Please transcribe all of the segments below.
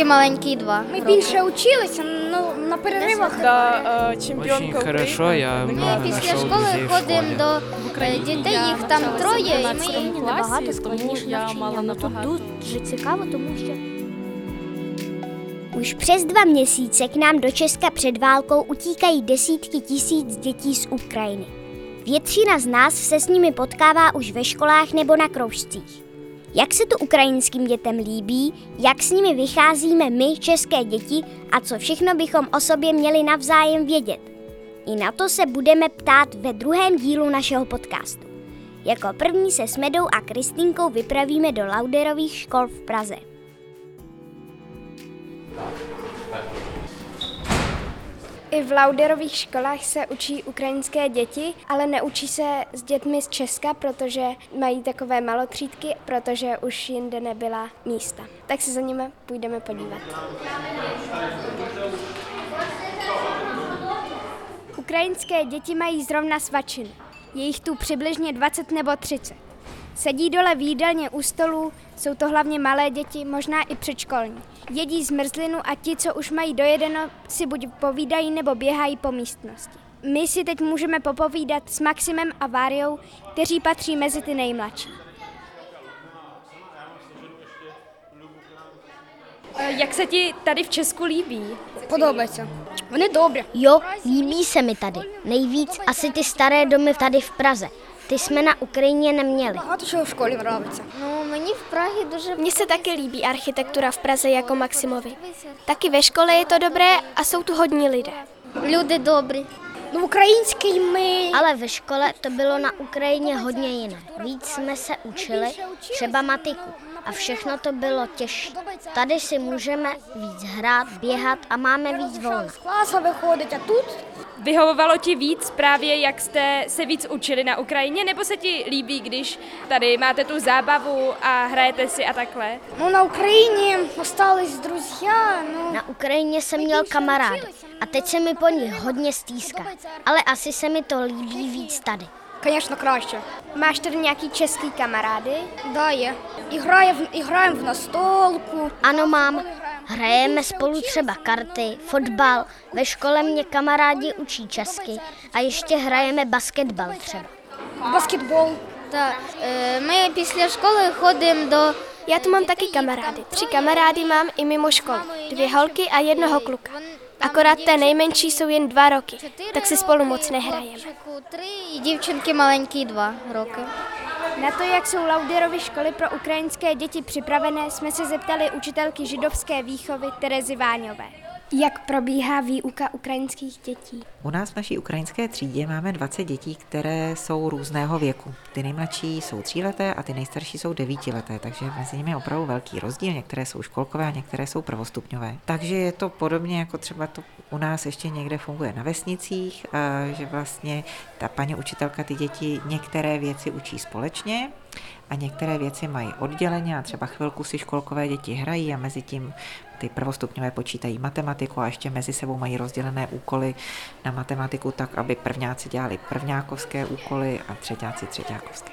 Тільки маленькі два. Ми більше училися, ну, на переривах. Да, чемпіонка України. Ми після школи ходимо до дітей, їх там троє, і ми набагато складніше навчання. Тут дуже цікаво, тому що... Už přes 2 měsíce k nám do Česka před válkou utíkají desítky tisíc dětí z Ukrajiny. Většina z nás se s nimi potkává už ve školách nebo na kroužcích. Jak se tu ukrajinským dětem líbí, jak s nimi vycházíme my, české děti, a co všechno bychom o sobě měli navzájem vědět. I na to se budeme ptát ve 2. dílu našeho podcastu. Jako první se s Medou a Kristýnkou vypravíme do Lauderových škol v Praze. I v Lauderových školách se učí ukrajinské děti, ale neučí se s dětmi z Česka, protože mají takové malotřídky, protože už jinde nebyla místa. Tak se za nimi půjdeme podívat. Ukrajinské děti mají zrovna svačinu. Je jich tu přibližně 20 nebo 30. Sedí dole v jídelně u stolů, jsou to hlavně malé děti, možná i předškolní. Jedí zmrzlinu a ti, co už mají dojedeno, si buď povídají nebo běhají po místnosti. My si teď můžeme popovídat s Maximem a Váriou, kteří patří mezi ty nejmladší. Jak se ti tady v Česku líbí? Podobá se. Oni dobré. Jo, líbí se mi tady. Nejvíc asi ty staré domy tady v Praze. Ty jsme na Ukrajině neměli. Багато чого в школі нравиться. Ну, мені в Прагі дуже. Mně se taky líbí architektura v Praze jako Maximovi. Taky ve škole je to dobré a jsou tu hodní lidé. Люди добрі. No, ukrajinský my. Ale ve škole to bylo na Ukrajině hodně jiné. Víc jsme se učili, třeba matiku. A všechno to bylo těžší. Tady si můžeme víc hrát, běhat a máme víc volna. Vyhovovalo ti víc právě, jak jste se víc učili na Ukrajině, nebo se ti líbí, když tady máte tu zábavu a hrajete si a takhle? No, na Ukrajině ostali s druzia. No. Na Ukrajině jsem měl kamarády a teď se mi po nich hodně stýská, ale asi se mi to líbí víc tady. Конечно, краще. Máš tady nějaký český kamarády? Да, je. Играем na stolku. Ano, mám. Hrajeme spolu třeba karty, fotbal. Ve škole mě kamarádi učí česky a ještě hrajeme basketbal třeba. Basketbal. Tak. My písle školy chodím do... Já tu mám taky kamarády. 3 kamarády mám i mimo školu. 2 holky a 1 kluka. Akorát té nejmenší jsou jen 2 roky, tak si spolu moc nehrajeme. 3 dívčinky malenký 2 roky. Na to, jak jsou Lauderovy školy pro ukrajinské děti připravené, jsme se zeptali učitelky židovské výchovy Terezy Váňové. Jak probíhá výuka ukrajinských dětí? U nás v naší ukrajinské třídě máme 20 dětí, které jsou různého věku. Ty nejmladší jsou 3leté a ty nejstarší jsou 9leté, takže mezi nimi je opravdu velký rozdíl. Některé jsou školkové a některé jsou prvostupňové. Takže je to podobně, jako třeba to u nás ještě někde funguje na vesnicích, že vlastně ta paní učitelka ty děti některé věci učí společně, a některé věci mají odděleně a třeba chvilku si školkové děti hrají a mezi tím ty prvostupňové počítají matematiku a ještě mezi sebou mají rozdělené úkoly na matematiku tak, aby prvňáci dělali prvňákovské úkoly a třeťáci třeťákovské.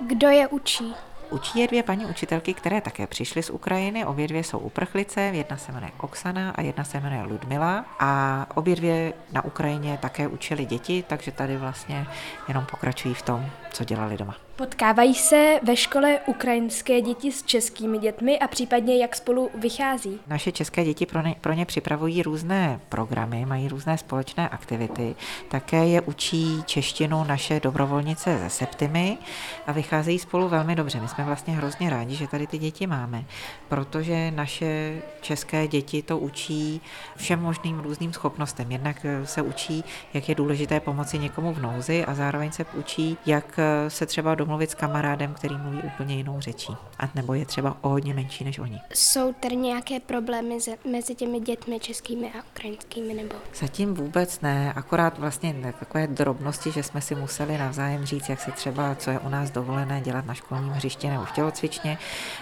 Kdo je učí? Učí je 2 paní učitelky, které také přišly z Ukrajiny, obě 2 jsou uprchlice, 1 se jmenuje Oksana a 1 se jmenuje Ludmila a obě 2 na Ukrajině také učili děti, takže tady vlastně jenom pokračují v tom, co dělali doma. Potkávají se ve škole ukrajinské děti s českými dětmi a případně jak spolu vychází? Naše české děti pro ně připravují různé programy, mají různé společné aktivity. Také je učí češtinu naše dobrovolnice ze Septimy a vycházejí spolu velmi dobře. My jsme vlastně hrozně rádi, že tady ty děti máme, protože naše české děti to učí všem možným různým schopnostem. Jednak se učí, jak je důležité pomoci někomu v nouzi a zároveň se učí, jak se třeba domluvit s kamarádem, který mluví úplně jinou řečí. A nebo je třeba o hodně menší než oni. Jsou tady nějaké problémy mezi těmi dětmi českými a ukrajinskými nebo? Zatím vůbec ne, akorát vlastně takové drobnosti, že jsme si museli navzájem říct, jak se třeba, co je u nás dovolené dělat na školním hřišti nebo v tělocvičně,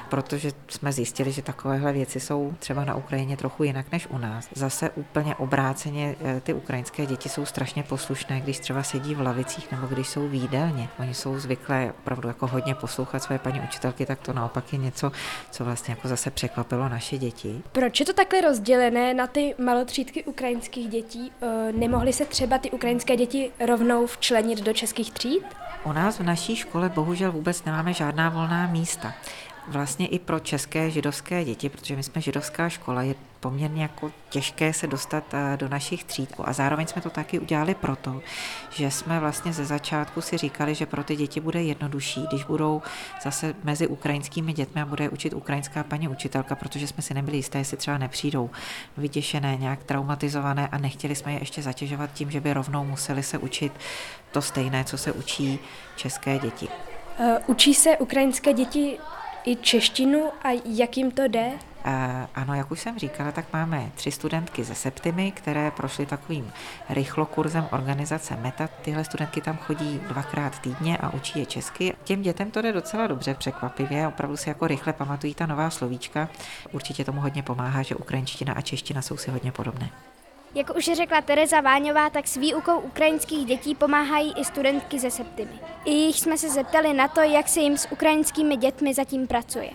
protože jsme zjistili, že takovéhle věci jsou třeba na Ukrajině trochu jinak než u nás. Zase úplně obráceně ty ukrajinské děti jsou strašně poslušné, když třeba sedí v lavicích nebo když jsou v jídelně. Oni jsou zvyklé opravdu jako hodně poslouchat své paní učitelky, tak to naopak je něco, co vlastně jako zase překvapilo naše děti. Proč je to takhle rozdělené na ty malotřídky ukrajinských dětí? Nemohly se třeba ty ukrajinské děti rovnou včlenit do českých tříd? U nás v naší škole bohužel vůbec nemáme žádná volná místa. Vlastně i pro české židovské děti, protože my jsme židovská škola, je poměrně jako těžké se dostat do našich tříd. A zároveň jsme to taky udělali proto, že jsme vlastně ze začátku si říkali, že pro ty děti bude jednodušší, když budou zase mezi ukrajinskými dětmi a bude učit ukrajinská paní učitelka, protože jsme si nebyli jisté, jestli třeba nepřijdou vyděšené, nějak traumatizované a nechtěli jsme je ještě zatěžovat tím, že by rovnou museli se učit to stejné, co se učí české děti. Učí se ukrajinské děti i češtinu a jak jim to jde? Ano, jak už jsem říkala, tak máme 3 studentky ze Septimy, které prošly takovým rychlokurzem organizace META. Tyhle studentky tam chodí 2krát týdně a učí je česky. Těm dětem to jde docela dobře, překvapivě, opravdu si jako rychle pamatují ta nová slovíčka. Určitě tomu hodně pomáhá, že ukrajinština a čeština jsou si hodně podobné. Jak už řekla Tereza Váňová, tak s výukou ukrajinských dětí pomáhají i studentky ze Septimy. I jich jsme se zeptali na to, jak se jim s ukrajinskými dětmi zatím pracuje.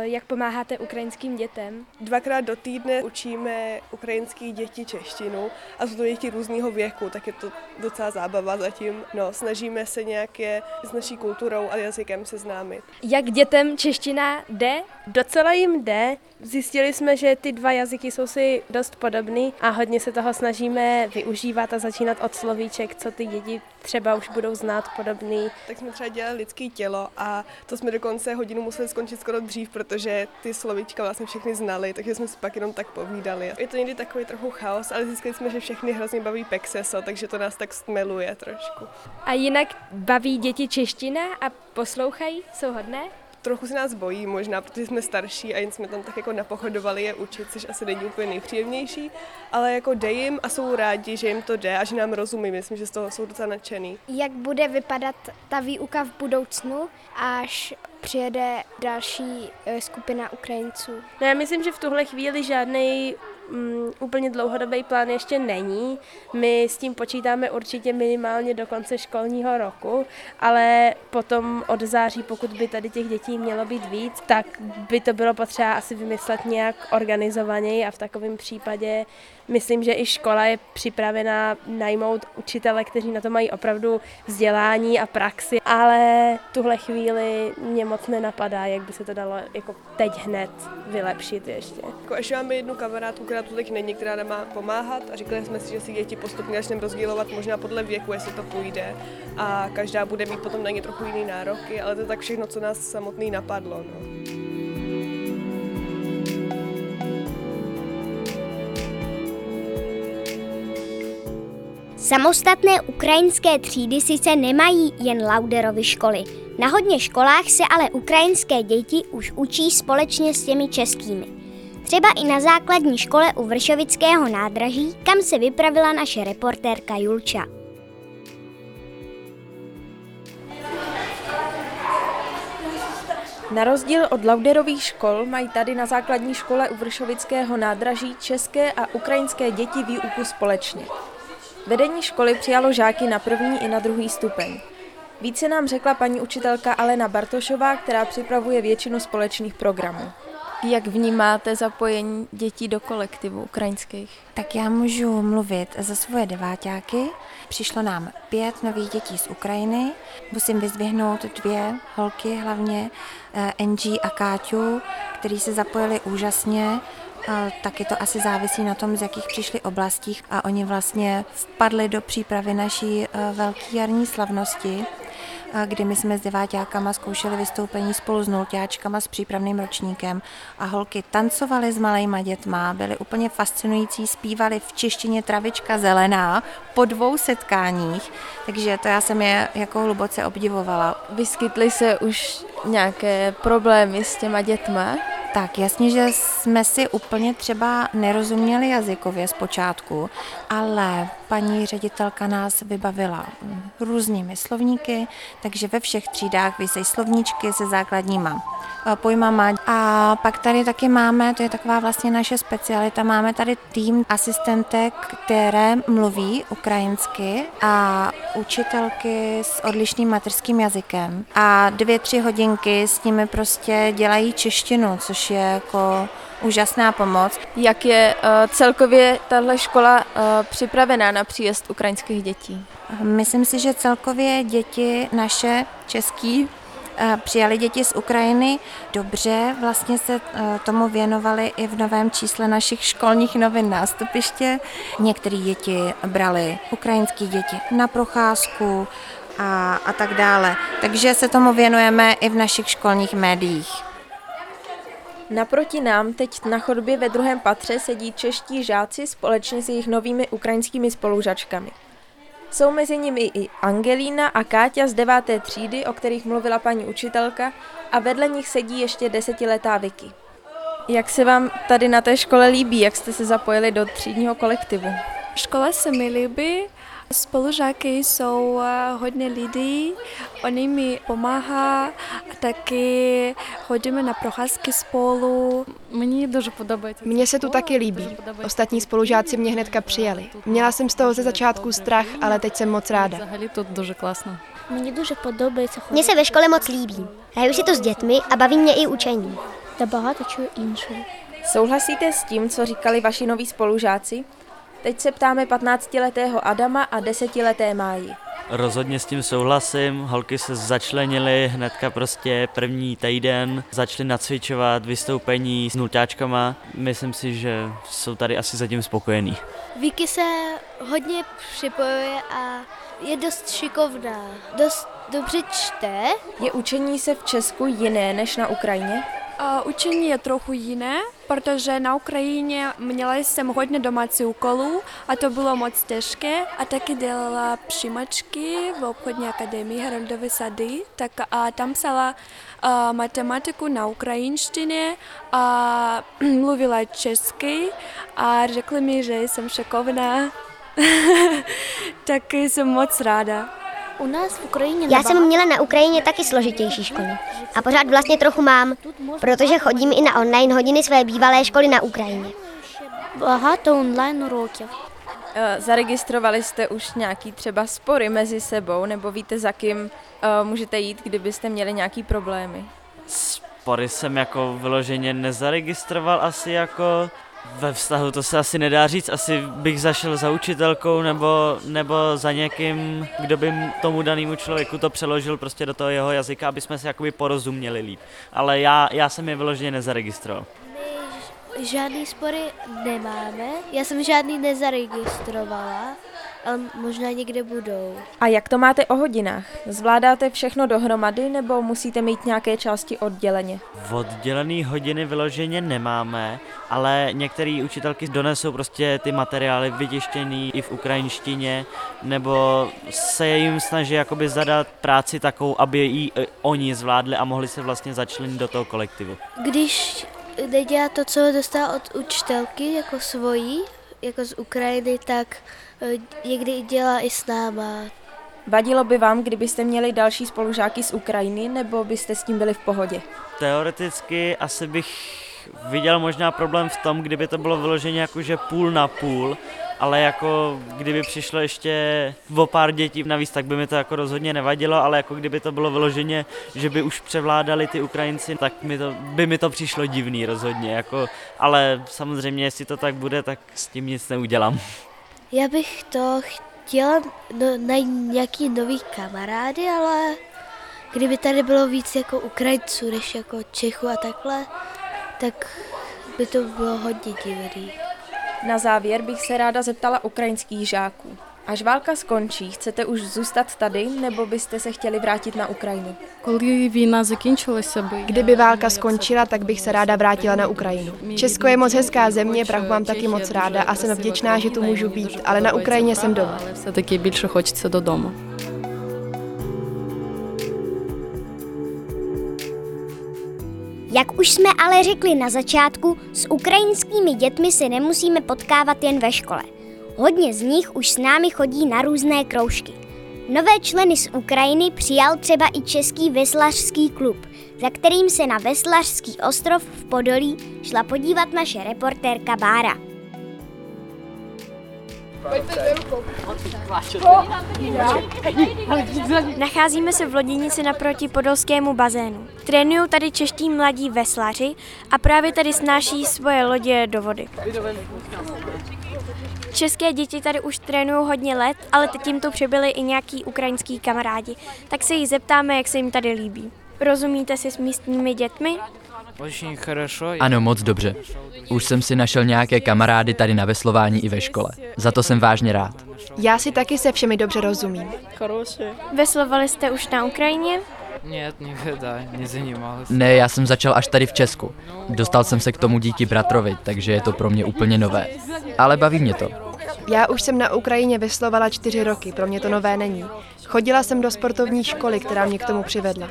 Jak pomáháte ukrajinským dětem? 2krát do týdne učíme ukrajinský děti češtinu a jsou to děti různého věku, tak je to docela zábava zatím. Snažíme se nějak je s naší kulturou a jazykem seznámit. Jak dětem čeština jde? Docela jim jde. Zjistili jsme, že ty 2 jazyky jsou si dost podobný a hodně se toho snažíme využívat a začínat od slovíček, co ty děti třeba už budou znát podobný. Tak jsme třeba dělali lidské tělo a to jsme dokonce hodinu museli skončit skoro dřív, protože ty slovíčka vlastně všechny znali, takže jsme si pak jenom tak povídali. Je to někdy takový trochu chaos, ale zjistili jsme, že všechny hrozně baví pekseso, takže to nás tak stmeluje trošku. A jinak baví děti čeština a poslouchají, jsou hodné? Trochu se nás bojí možná, protože jsme starší a jen jsme tam tak jako napochodovali je učit, což asi není úplně nejpříjemnější, ale jako jde jim a jsou rádi, že jim to jde a že nám rozumí, myslím, že z toho jsou docela nadšený. Jak bude vypadat ta výuka v budoucnu, až přijede další skupina Ukrajinců? Já myslím, že v tuhle chvíli žádnej úplně dlouhodobý plán ještě není. My s tím počítáme určitě minimálně do konce školního roku, ale potom od září, pokud by tady těch dětí mělo být víc, tak by to bylo potřeba asi vymyslet nějak organizovaněji a v takovém případě myslím, že i škola je připravena najmout učitele, kteří na to mají opravdu vzdělání a praxi, ale tuhle chvíli mě moc nenapadá, jak by se to dalo jako teď hned vylepšit ještě. Až máme jednu kamarádku, která tu teď není, která nám má pomáhat a říkali jsme si, že si děti postupně začneme rozdělovat možná podle věku, jestli to půjde a každá bude mít potom na ně trochu jiný nároky, ale to je tak všechno, co nás samotný napadlo. Samostatné ukrajinské třídy sice nemají jen Lauderovy školy. Na hodně školách se ale ukrajinské děti už učí společně s těmi českými. Třeba i na základní škole u Vršovického nádraží, kam se vypravila naše reportérka Julča. Na rozdíl od Lauderových škol mají tady na základní škole u Vršovického nádraží české a ukrajinské děti výuku společně. Vedení školy přijalo žáky na 1. i na 2. stupeň. Více nám řekla paní učitelka Alena Bartošová, která připravuje většinu společných programů. Jak vnímáte zapojení dětí do kolektivu ukrajinských? Tak já můžu mluvit za svoje 9. Přišlo nám 5 nových dětí z Ukrajiny. Musím vyzdvihnout 2 holky, hlavně Angie a Káťu, který se zapojili úžasně. Taky to asi závisí na tom, z jakých přišli oblastí a oni vlastně vpadli do přípravy naší velké jarní slavnosti, kdy my jsme s 9. zkoušeli vystoupení spolu s 0. s přípravným ročníkem a holky tancovaly s malejma dětma, byly úplně fascinující, zpívali v češtině Travička zelená po 2 setkáních, takže to já jsem je jako hluboce obdivovala. Vyskytly se už nějaké problémy s těma dětma? Tak jasně, že jsme si úplně třeba nerozuměli jazykově zpočátku, ale paní ředitelka nás vybavila různými slovníky, takže ve všech třídách visejí slovníčky se základníma pojmama. A pak tady taky máme, to je taková vlastně naše specialita, máme tady tým asistentek, které mluví ukrajinsky a učitelky s odlišným mateřským jazykem. A 2-3 hodinky s nimi prostě dělají češtinu, což je jako úžasná pomoc. Jak je celkově tahle škola připravená na příjezd ukrajinských dětí? Myslím si, že celkově děti naše český přijali děti z Ukrajiny dobře, vlastně se tomu věnovali i v novém čísle našich školních novin Nástupiště. Některé děti brali ukrajinské děti na procházku a tak dále. Takže se tomu věnujeme i v našich školních médiích. Naproti nám teď na chodbě ve druhém patře sedí čeští žáci společně s jejich novými ukrajinskými spolužačkami. Jsou mezi nimi i Angelína a Káťa z 9. třídy, o kterých mluvila paní učitelka, a vedle nich sedí ještě 10letá Vicky. Jak se vám tady na té škole líbí, jak jste se zapojili do třídního kolektivu? Škola se mi líbí, spolužáky jsou hodně lidí, oni mi pomáhají, taky chodíme na procházky spolu. Mně se tu taky líbí. Ostatní spolužáci mě hnedka přijali. Měla jsem z toho ze začátku strach, ale teď jsem moc ráda. Mně se ve škole moc líbí. Hraju si to s dětmi a baví mě i učení. Souhlasíte s tím, co říkali vaši noví spolužáci? Teď se ptáme 15letého Adama a 10leté Máji. Rozhodně s tím souhlasím, holky se začlenily hnedka prostě první týden, začaly nacvičovat vystoupení s nulťáčkama. Myslím si, že jsou tady asi zatím spokojení. Vicky se hodně připojuje a je dost šikovná, dost dobře čte. Je učení se v Česku jiné než na Ukrajině? Učení je trochu jiné, protože na Ukrajině měla jsem hodně domácí úkolů a to bylo moc těžké. A taky dělala přijímačky v obchodní akademii Heroldovy sady, tak a tam psala matematiku na ukrajinštině a mluvila česky a řekli mi, že jsem šikovná, tak jsem moc ráda. U nás v Ukrajině já jsem měla na Ukrajině taky složitější školy. A pořád vlastně trochu mám, protože chodím i na online hodiny své bývalé školy na Ukrajině. Bohato online uroky. Zaregistrovali jste už nějaký třeba spory mezi sebou, nebo víte, za kým můžete jít, kdybyste měli nějaký problémy? Spory jsem jako vyloženě nezaregistroval asi jako... Ve vztahu to se asi nedá říct, asi bych zašel za učitelkou nebo za někým, kdo by tomu danému člověku to přeložil prostě do toho jeho jazyka, aby jsme se jakoby porozuměli líp. Ale já jsem je vyloženě nezaregistroval. My žádný spory nemáme, já jsem žádný nezaregistrovala, ale možná někde budou. A jak to máte o hodinách? Zvládáte všechno dohromady nebo musíte mít nějaké části odděleně? Oddělené hodiny vyloženě nemáme, ale některé učitelky donesou prostě ty materiály vytištěný i v ukrajinštině, nebo se jim snaží jakoby zadat práci takovou, aby ji oni zvládli a mohli se vlastně začlenit do toho kolektivu. Když nedělá to, co dostala od učitelky, jako svojí, jako z Ukrajiny, tak někdy dělá i s náma. Vadilo by vám, kdybyste měli další spolužáky z Ukrajiny, nebo byste s tím byli v pohodě? Teoreticky asi bych viděl možná problém v tom, kdyby to bylo vyloženě jakože půl na půl, ale jako kdyby přišlo ještě o pár dětí navíc, tak by mi to jako rozhodně nevadilo, ale jako kdyby to bylo vyloženě, že by už převládali ty Ukrajinci, tak by mi to přišlo divný rozhodně, jako, ale samozřejmě jestli to tak bude, tak s tím nic neudělám. Já bych to chtěla najít nějaký nový kamarády, ale kdyby tady bylo víc jako Ukrajinců než jako Čechů a takhle, tak by to bylo hodně divný. Na závěr bych se ráda zeptala ukrajinských žáků. Až válka skončí, chcete už zůstat tady, nebo byste se chtěli vrátit na Ukrajinu? Kdyby válka skončila, tak bych se ráda vrátila na Ukrajinu. Česko je moc hezká země, Prahu mám taky moc ráda a jsem vděčná, že tu můžu být, ale na Ukrajině jsem doma. Taky více chce do domu. Jak už jsme ale řekli na začátku, s ukrajinskými dětmi se nemusíme potkávat jen ve škole. Hodně z nich už s námi chodí na různé kroužky. Nové členy z Ukrajiny přijal třeba i Český veslařský klub, za kterým se na Veslařský ostrov v Podolí šla podívat naše reportérka Bára. Nacházíme se v Loděnici naproti podolskému bazénu. Trénují tady čeští mladí veslaři a právě tady snáší svoje lodě do vody. České děti tady už trénují hodně let, ale teď jim tu přibyli i nějaký ukrajinský kamarádi. Tak se jich zeptáme, jak se jim tady líbí. Rozumíte si s místními dětmi? Ano, moc dobře. Už jsem si našel nějaké kamarády tady na veslování i ve škole. Za to jsem vážně rád. Já si taky se všemi dobře rozumím. Veslovali jste už na Ukrajině? Ne, já jsem začal až tady v Česku. Dostal jsem se k tomu díky bratrovi, takže je to pro mě úplně nové. Ale baví mě to. Já už jsem na Ukrajině veslovala 4 roky, pro mě to nové není. Chodila jsem do sportovní školy, která mě k tomu přivedla.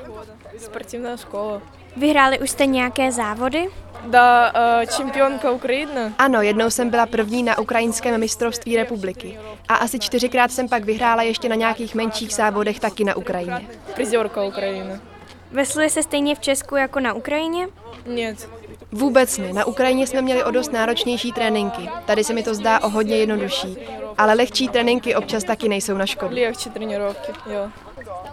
Sportivní škola. Vyhráli už jste nějaké závody? Da, čempionka Ukrajiny. Ano, jednou jsem byla první na ukrajinském mistrovství republiky. A asi 4krát jsem pak vyhrála ještě na nějakých menších závodech taky na Ukrajině. Prizorka Ukrajiny. Vesluje se stejně v Česku jako na Ukrajině? Nic. Vůbec ne. Na Ukrajině jsme měli o dost náročnější tréninky. Tady se mi to zdá o hodně jednodušší. Ale lehčí tréninky občas taky nejsou na škodu. Lehčí tréninky, jo.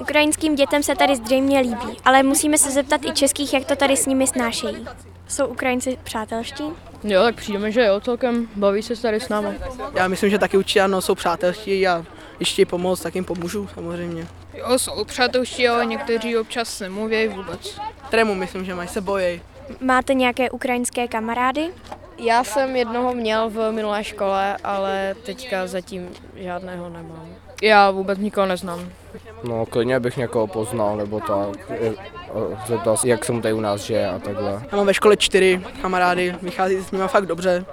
Ukrajinským dětem se tady zřejmě líbí, ale musíme se zeptat i českých, jak to tady s nimi snášejí. Jsou Ukrajinci přátelští? Jo, tak přijdeme, že jo, celkem baví se tady s námi. Já myslím, že taky určitě ano, jsou přátelští a ještě pomoc, tak jim pomůžu samozřejmě. Jo, jsou přátelští, ale někteří občas nemluví vůbec. Trému myslím, že mají, se bojí. Máte nějaké ukrajinské kamarády? Já jsem jednoho měl v minulé škole, ale teďka zatím žádného nemám. Já vůbec nikoho neznám. No, klidně bych někoho poznal, nebo tak, zeptal se, jak jsem tady u nás žije a takhle. Ano, ve škole 4 kamarády, vychází s nimi fakt dobře,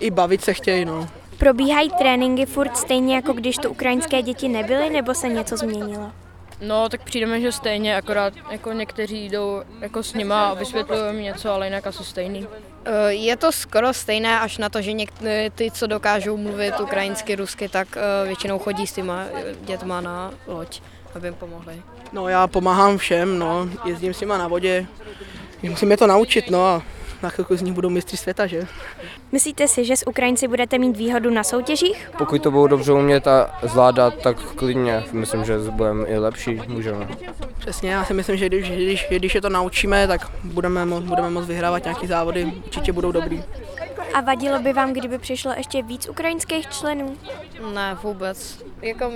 i bavit se chtějí, no. Probíhají tréninky furt stejně, jako když to ukrajinské děti nebyly, nebo se něco změnilo? No, tak přijdeme, že stejně, akorát jako někteří jdou jako s nima a vysvětlují něco, ale jinak asi stejný. Je to skoro stejné, až na to, že ty, co dokážou mluvit ukrajinsky, rusky, tak většinou chodí s těma dětma na loď, aby jim pomohli. No, já pomáhám všem, no, jezdím s nima na vodě, musím je to naučit, no a na chvilku z nich budou mistři světa, že? Myslíte si, že s Ukrajinci budete mít výhodu na soutěžích? Pokud to budou dobře umět a zvládat, tak klidně. Myslím, že budeme i lepší, můžeme. Přesně, já si myslím, že když je to naučíme, tak budeme moct vyhrávat nějaké závody, určitě budou dobrý. A vadilo by vám, kdyby přišlo ještě víc ukrajinských členů? Ne, vůbec. Jako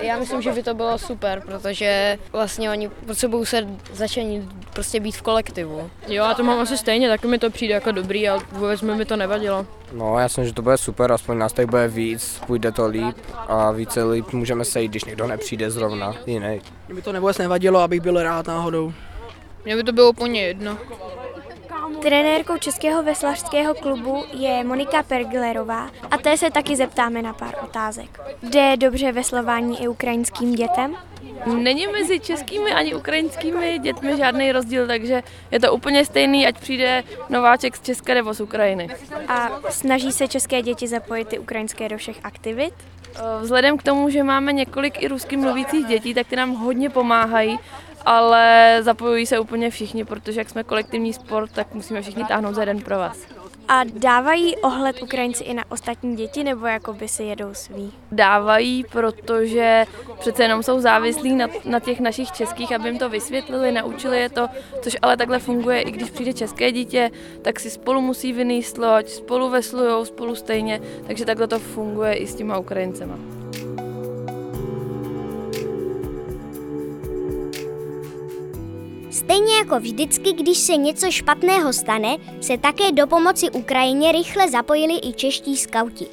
já myslím, že by to bylo super, protože vlastně oni potřebují se začít prostě být v kolektivu. Jo, já to mám asi stejně, taky mi to přijde jako dobrý a vůbec mi by to nevadilo. No, já myslím, že to bude super, aspoň nás tady bude víc, půjde to líp a více líp můžeme sejít, když někdo nepřijde zrovna jiný. Mně by to vůbec nevadilo, abych byl rád náhodou. Mně by to bylo úplně jedno. Trenérkou Českého veslařského klubu je Monika Perglerová a té se taky zeptáme na pár otázek. Jde dobře veslování i ukrajinským dětem? Není mezi českými ani ukrajinskými dětmi žádný rozdíl, takže je to úplně stejný, ať přijde nováček z Česka nebo z Ukrajiny. A snaží se české děti zapojit ty ukrajinské do všech aktivit? Vzhledem k tomu, že máme několik i rusky mluvících dětí, tak ty nám hodně pomáhají, ale zapojují se úplně všichni, protože jak jsme kolektivní sport, tak musíme všichni táhnout za jeden pro vás. A dávají ohled Ukrajinci i na ostatní děti, nebo jakoby si jedou svý? Dávají, protože přece jenom jsou závislí na těch našich českých, aby jim to vysvětlili, naučili je to, což ale takhle funguje, i když přijde české dítě, tak si spolu musí vyníst loď, spolu veslujou, spolu stejně, takže takhle to funguje i s těma Ukrajincema. Stejně jako vždycky, když se něco špatného stane, se také do pomoci Ukrajině rychle zapojili i čeští skauti.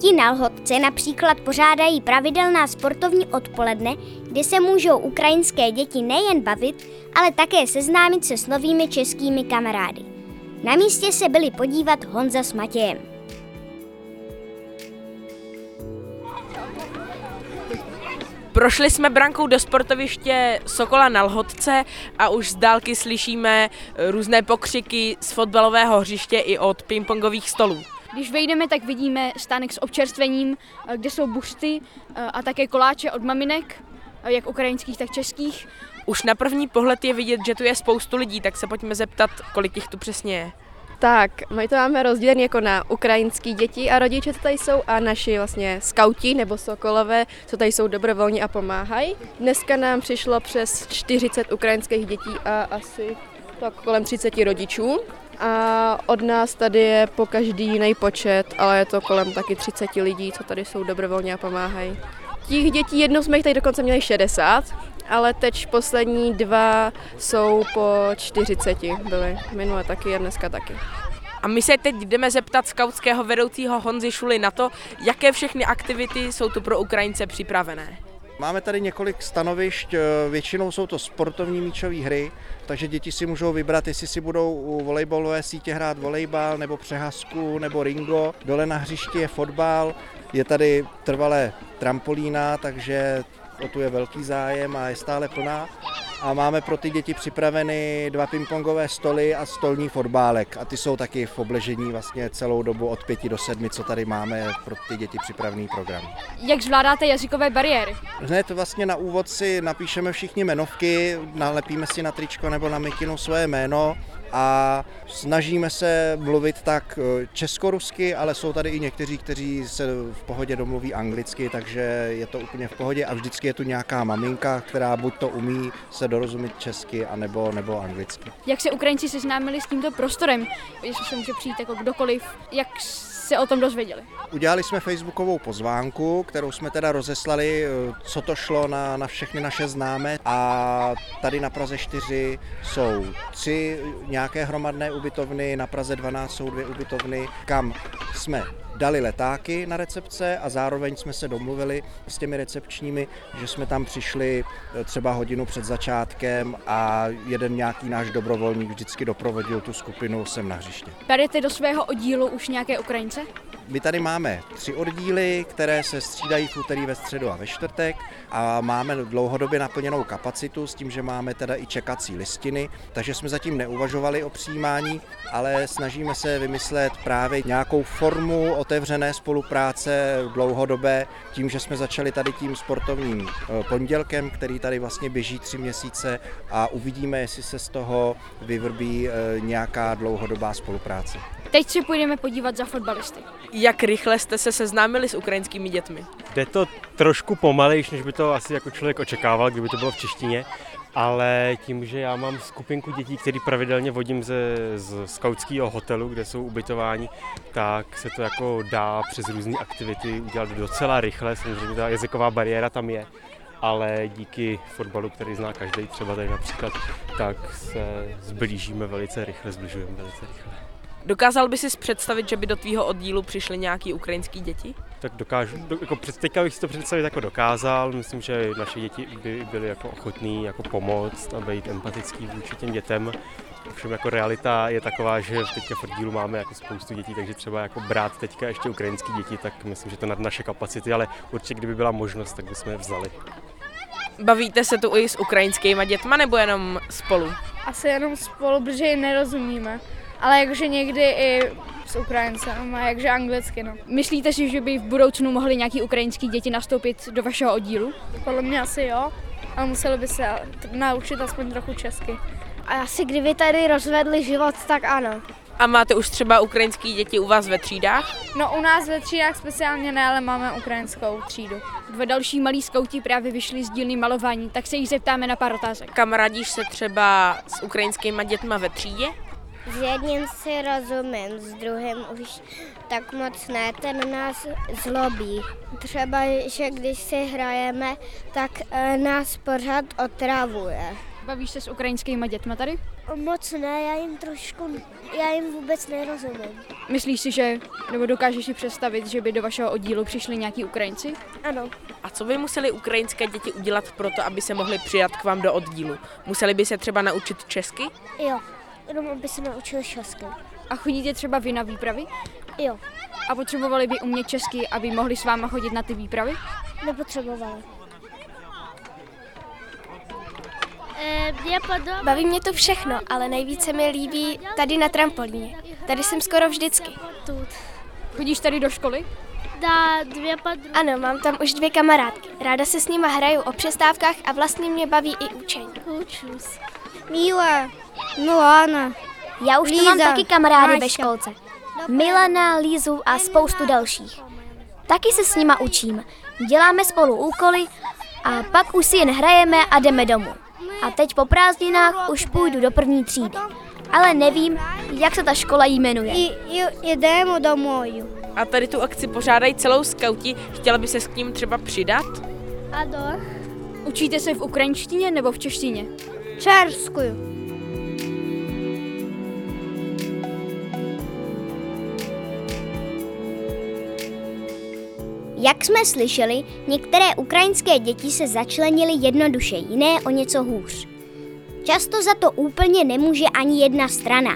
Ti na Lhotce například pořádají pravidelná sportovní odpoledne, kde se můžou ukrajinské děti nejen bavit, ale také seznámit se s novými českými kamarády. Na místě se byli podívat Honza s Matějem. Prošli jsme brankou do sportoviště Sokola na Lhotce a už z dálky slyšíme různé pokřiky z fotbalového hřiště i od pingpongových stolů. Když vejdeme, tak vidíme stánek s občerstvením, kde jsou buřty a také koláče od maminek, jak ukrajinských, tak českých. Už na první pohled je vidět, že tu je spoustu lidí, tak se pojďme zeptat, kolik jich tu přesně je. Tak, my to máme rozdělené jako na ukrajinský děti a rodiče, co tady jsou, a naši vlastně skauti nebo sokolové, co tady jsou dobrovolní a pomáhají. Dneska nám přišlo přes 40 ukrajinských dětí a asi tak kolem 30 rodičů. A od nás tady je po každý jiný počet, ale je to kolem taky 30 lidí, co tady jsou dobrovolně a pomáhají. Těch dětí, jednou jsme jich tady dokonce měli 60, ale teď poslední dva jsou po 40, byly minule taky a dneska taky. A my se teď jdeme zeptat skautského vedoucího Honzi Šuli na to, jaké všechny aktivity jsou tu pro Ukrajince připravené. Máme tady několik stanovišť, většinou jsou to sportovní míčové hry, takže děti si můžou vybrat, jestli si budou u volejbalové sítě hrát volejbal, nebo přehazku, nebo ringo. Dole na hřišti je fotbal, je tady trvalé trampolína, takže o tu je velký zájem a je stále plná. A máme pro ty děti připraveny dva pingpongové stoly a stolní fotbálek. A ty jsou taky v obležení vlastně celou dobu od 5 do 7, co tady máme pro ty děti připravený program. Jak zvládáte jazykové bariéry? Hned vlastně na úvod si napíšeme všichni jmenovky, nalepíme si na tričko nebo na mikinu svoje jméno a snažíme se mluvit tak českorusky, ale jsou tady i někteří, kteří se v pohodě domluví anglicky, takže je to úplně v pohodě a vždycky je tu nějaká maminka, která buď to umí se dorozumět česky anebo anglicky. Jak se Ukrajinci seznámili s tímto prostorem, jestli se může přijít jako kdokoliv, jak se o tom dozvěděli? Udělali jsme facebookovou pozvánku, kterou jsme teda rozeslali, co to šlo na všechny naše známé, a tady na Praze 4 jsou 3 nějaké hromadné ubytovny, na Praze 12 jsou 2 ubytovny, kam jsme dali letáky na recepce a zároveň jsme se domluvili s těmi recepčními, že jsme tam přišli třeba hodinu před začátkem a jeden nějaký náš dobrovolník vždycky doprovodil tu skupinu sem na hřiště. Berete do svého oddílu už nějaké Ukrajince? My tady máme 3 oddíly, které se střídají v úterý, ve středu a ve čtvrtek, a máme dlouhodobě naplněnou kapacitu s tím, že máme teda i čekací listiny, takže jsme zatím neuvažovali o přijímání, ale snažíme se vymyslet právě nějakou formu otevřené spolupráce dlouhodobé, tím, že jsme začali tady tím sportovním pondělkem, který tady vlastně běží 3 měsíce, a uvidíme, jestli se z toho vyvrbí nějaká dlouhodobá spolupráce. Teď si půjdeme podívat za fotbalisty. Jak rychle jste se seznámili s ukrajinskými dětmi? Jde to trošku pomalejš, než by to asi jako člověk očekával, kdyby to bylo v češtině, ale tím, že já mám skupinku dětí, který pravidelně vodím z skautského hotelu, kde jsou ubytováni, tak se to jako dá přes různé aktivity udělat docela rychle, samozřejmě ta jazyková bariéra tam je, ale díky fotbalu, který zná každý, třeba tady například, tak se zbližujeme velice rychle. Dokázal by si představit, že by do tvýho oddílu přišly nějaký ukrajinský děti? Tak dokážu, jako teďka bych si to představit jako dokázal, myslím, že naše děti by byly jako ochotný jako pomoct a být empatický vůči těm dětem. Ovšem jako realita je taková, že teďka v oddílu máme jako spoustu dětí, takže třeba jako brát teďka ještě ukrajinský děti, tak myslím, že to nad naše kapacity, ale určitě kdyby byla možnost, tak bychom je vzali. Bavíte se tu i s ukrajinskýma dětma, nebo jenom spolu? Asi jenom spolu, protože ji nerozumíme. Ale jakože někdy i s Ukrajincem, jakože anglicky, no. Myslíte si, že by v budoucnu mohly nějaký ukrajinský děti nastoupit do vašeho oddílu? Podle mě asi jo, ale museli by se naučit aspoň trochu česky. A asi kdyby tady rozvedli život, tak ano. A máte už třeba ukrajinský děti u vás ve třídách? No, u nás ve třídách speciálně ne, ale máme ukrajinskou třídu. 2 další malí skauti právě vyšli z dílny malování, tak se jich zeptáme na pár otázek. Kamarádíš se třeba s ukrajinskýma dětma ve třídě? S jedním si rozumím, s druhým už tak moc ne, ten nás zlobí. Třeba, že když si hrajeme, tak nás pořád otravuje. Bavíš se s ukrajinskými dětmi tady? Moc ne, já jim vůbec nerozumím. Myslíš si, nebo dokážeš si představit, že by do vašeho oddílu přišli nějaký Ukrajinci? Ano. A co by museli ukrajinské děti udělat pro to, aby se mohli přidat k vám do oddílu? Museli by se třeba naučit česky? Jo. Jenom aby se naučili česky. A chodíte třeba vy na výpravy? Jo. A potřebovali by umět česky, aby mohli s váma chodit na ty výpravy? Nepotřebovali. Baví mě to všechno, ale nejvíce mi líbí tady na trampolíně. Tady jsem skoro vždycky. Chodíš tady do školy? Ano, mám tam už 2 kamarádky. Ráda se s nima hraju o přestávkách a vlastně mě baví i učení. Míla, Milana, já už tu mám taky kamarády ve školce. Milana, Lízu a spoustu dalších. Taky se s nima učím. Děláme spolu úkoly a pak už si jen hrajeme a jdeme domů. A teď po prázdninách už půjdu do 1. třídy. Ale nevím, jak se ta škola jmenuje. Jdeme domů. A tady tu akci pořádají celou skauti. Chtěla by se k ním třeba přidat? Ano. Učíte se v ukrajinštině nebo v češtině? Česku. Jak jsme slyšeli, některé ukrajinské děti se začlenily jednoduše, jiné o něco hůř. Často za to úplně nemůže ani jedna strana.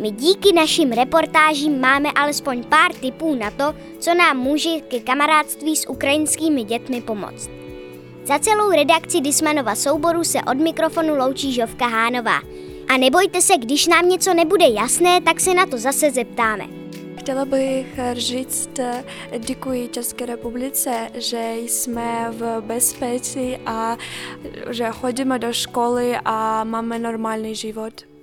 My díky našim reportážím máme alespoň pár tipů na to, co nám může ke kamarádství s ukrajinskými dětmi pomoct. Za celou redakci Dismanova souboru se od mikrofonu loučí Žovka Hánová. A nebojte se, když nám něco nebude jasné, tak se na to zase zeptáme. Chtěla bych říct, děkuji České republice, že jsme v bezpečí a že chodíme do školy a máme normální život.